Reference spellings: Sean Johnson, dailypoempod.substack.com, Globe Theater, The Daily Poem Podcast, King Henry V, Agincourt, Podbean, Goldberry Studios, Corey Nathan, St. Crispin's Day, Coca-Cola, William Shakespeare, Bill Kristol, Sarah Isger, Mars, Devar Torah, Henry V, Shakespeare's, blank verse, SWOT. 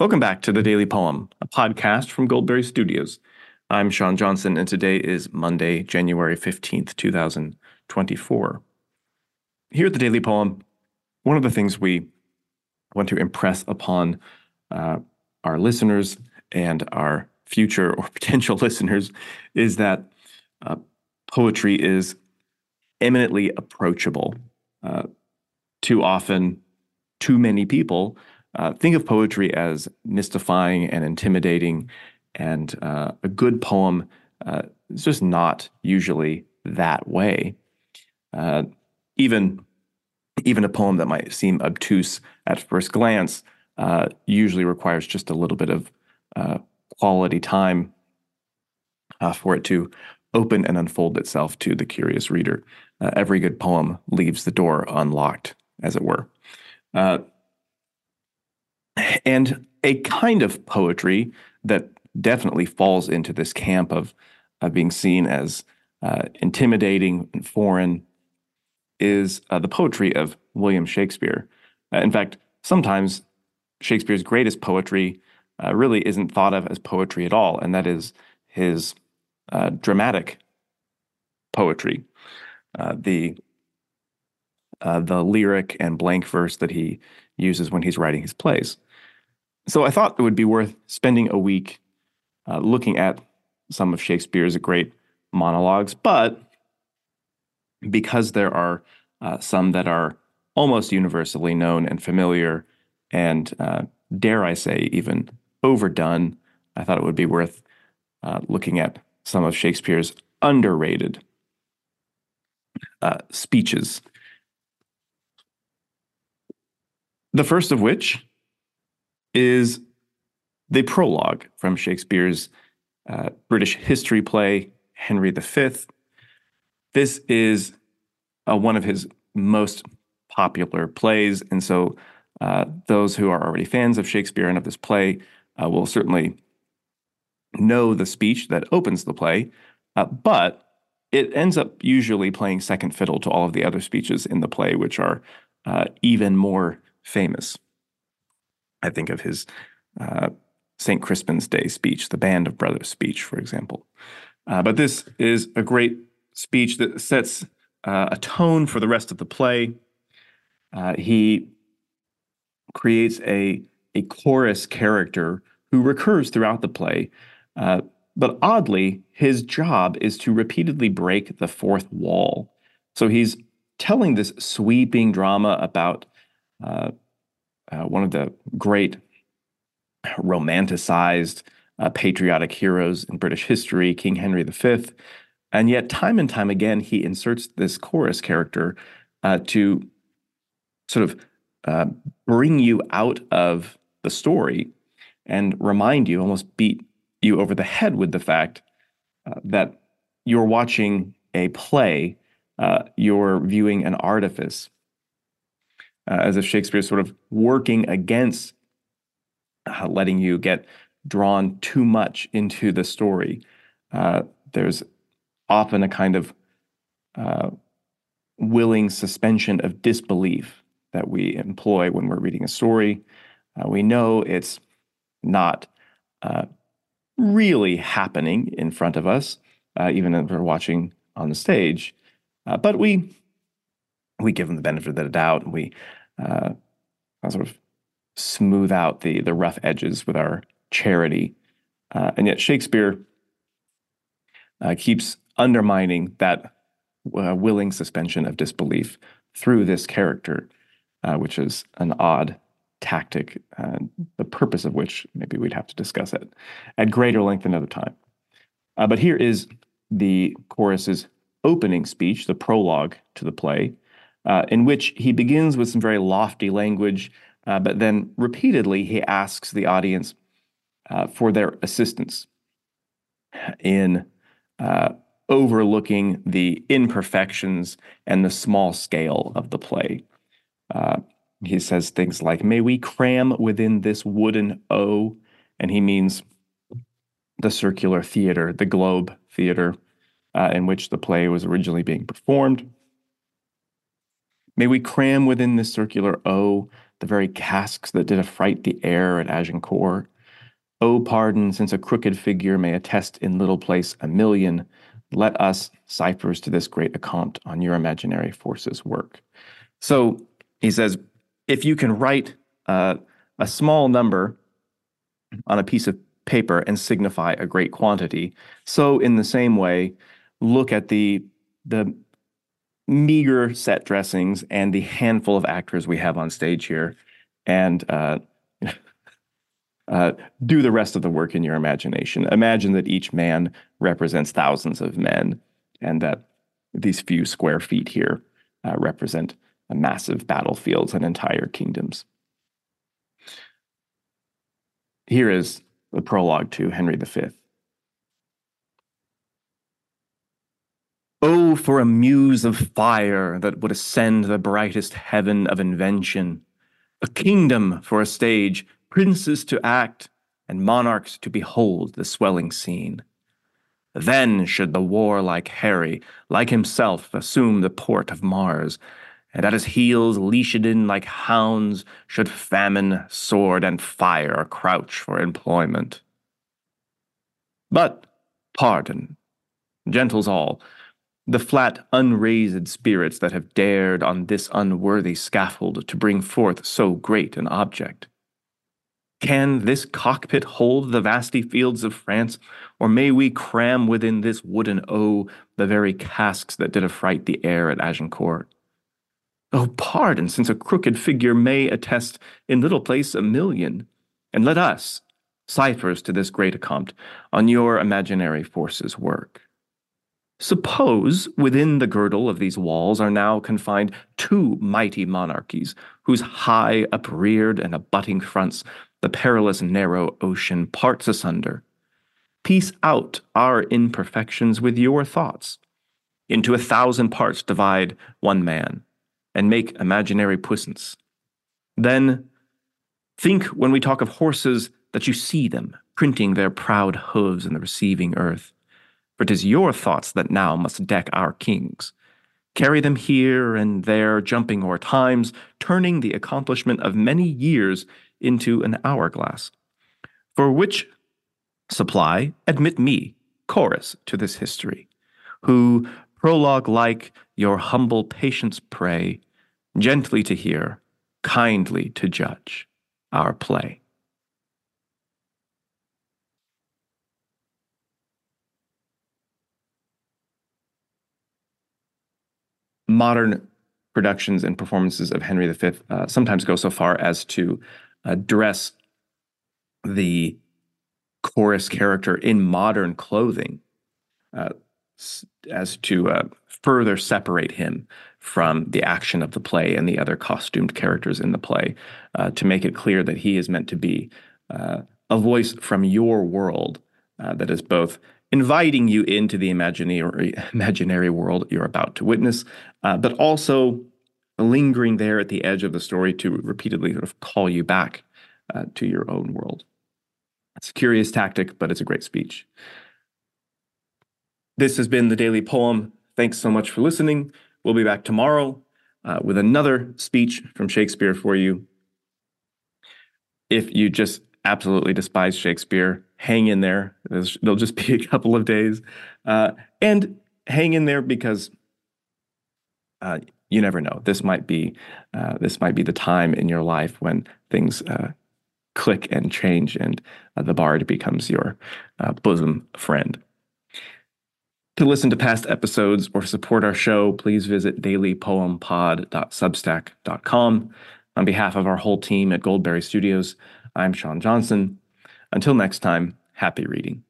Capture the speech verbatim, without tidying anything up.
Welcome back to The Daily Poem, a podcast from Goldberry Studios. I'm Sean Johnson, and today is Monday, January fifteenth, two thousand twenty-four. Here at The Daily Poem, one of the things we want to impress upon uh, our listeners and our future or potential listeners is that uh, poetry is eminently approachable. Uh, too often, too many people Uh, think of poetry as mystifying and intimidating, and uh, a good poem uh, is just not usually that way. Uh, even, even a poem that might seem obtuse at first glance uh, usually requires just a little bit of uh, quality time uh, for it to open and unfold itself to the curious reader. Uh, every good poem leaves the door unlocked, as it were. Uh, And a kind of poetry that definitely falls into this camp of, of being seen as uh, intimidating and foreign is uh, the poetry of William Shakespeare. Uh, in fact, sometimes Shakespeare's greatest poetry uh, really isn't thought of as poetry at all, and that is his uh, dramatic poetry. Uh, the Uh, the lyric and blank verse that he uses when he's writing his plays. So I thought it would be worth spending a week uh, looking at some of Shakespeare's great monologues, but because there are uh, some that are almost universally known and familiar and, uh, dare I say, even overdone, I thought it would be worth uh, looking at some of Shakespeare's underrated uh, speeches. The first of which is the prologue from Shakespeare's uh, British history play, Henry the Fifth. This is uh, one of his most popular plays, and so uh, those who are already fans of Shakespeare and of this play uh, will certainly know the speech that opens the play, uh, but it ends up usually playing second fiddle to all of the other speeches in the play, which are uh, even more famous. I think of his uh, Saint Crispin's Day speech, the Band of Brothers speech, for example. Uh, but this is a great speech that sets uh, a tone for the rest of the play. Uh, he creates a, a chorus character who recurs throughout the play. Uh, but oddly, his job is to repeatedly break the fourth wall. So he's telling this sweeping drama about Uh, uh, one of the great romanticized uh, patriotic heroes in British history, King Henry the Fifth. And yet time and time again, he inserts this chorus character uh, to sort of uh, bring you out of the story and remind you, almost beat you over the head with the fact uh, that you're watching a play, uh, you're viewing an artifice. Uh, as if Shakespeare is sort of working against uh, letting you get drawn too much into the story. Uh, there's often a kind of uh, willing suspension of disbelief that we employ when we're reading a story. Uh, we know it's not uh, really happening in front of us, uh, even if we're watching on the stage, uh, but we we give them the benefit of the doubt, and we Uh, sort of smooth out the the rough edges with our charity, uh, and yet Shakespeare uh, keeps undermining that uh, willing suspension of disbelief through this character, uh, which is an odd tactic, uh, the purpose of which maybe we'd have to discuss it at greater length another time. Uh, but here is the chorus's opening speech, the prologue to the play, Uh, in which he begins with some very lofty language, uh, but then repeatedly he asks the audience uh, for their assistance in uh, overlooking the imperfections and the small scale of the play. Uh, he says things like, "May we cram within this wooden O," and he means the circular theater, the Globe Theater, uh, in which the play was originally being performed. May we cram within this circular O the very casks that did affright the air at Agincourt. O pardon, since a crooked figure may attest in little place a million, let us ciphers to this great account on your imaginary forces work. So he says, if you can write uh, a small number on a piece of paper and signify a great quantity, so in the same way, look at the the meager set dressings and the handful of actors we have on stage here, and uh, uh, do the rest of the work in your imagination. Imagine that each man represents thousands of men, and that these few square feet here uh, represent a massive battlefields and entire kingdoms. Here is the prologue to Henry the Fifth. Oh, for a muse of fire that would ascend the brightest heaven of invention, a kingdom for a stage, princes to act, and monarchs to behold the swelling scene. Then should the warlike Harry, like himself, assume the port of Mars, and at his heels, leashed in like hounds, should famine, sword, and fire crouch for employment. But pardon, gentles all, the flat, unraised spirits that have dared on this unworthy scaffold to bring forth so great an object. Can this cockpit hold the vasty fields of France, or may we cram within this wooden O the very casks that did affright the air at Agincourt? Oh, pardon, since a crooked figure may attest in little place a million, and let us, ciphers to this great accompt, on your imaginary forces work. Suppose within the girdle of these walls are now confined two mighty monarchies, whose high, upreared, and abutting fronts the perilous narrow ocean parts asunder. Piece out our imperfections with your thoughts. Into a thousand parts divide one man, and make imaginary puissance. Then think, when we talk of horses, that you see them printing their proud hooves in the receiving earth. For it is your thoughts that now must deck our kings. Carry them here and there, jumping o'er times, turning the accomplishment of many years into an hourglass. For which supply, admit me, chorus to this history, who, prologue-like, your humble patience pray, gently to hear, kindly to judge our play. Modern productions and performances of Henry the Fifth uh, sometimes go so far as to dress the chorus character in modern clothing uh, as to uh, further separate him from the action of the play and the other costumed characters in the play, uh, to make it clear that he is meant to be uh, a voice from your world uh, that is both inviting you into the imaginary imaginary world you're about to witness, uh, but also lingering there at the edge of the story to repeatedly sort of call you back uh, to your own world. It's a curious tactic, but it's a great speech. This has been The Daily Poem. Thanks so much for listening. We'll be back tomorrow uh, with another speech from Shakespeare for you. If you just absolutely despise Shakespeare, hang in there. There'll just be a couple of days. Uh, and hang in there, because uh, you never know. This might be uh, this might be the time in your life when things uh, click and change, and uh, the bard becomes your uh, bosom friend. To listen to past episodes or support our show, please visit daily poem pod dot substack dot com. On behalf of our whole team at Goldberry Studios, I'm Sean Johnson. Until next time, happy reading.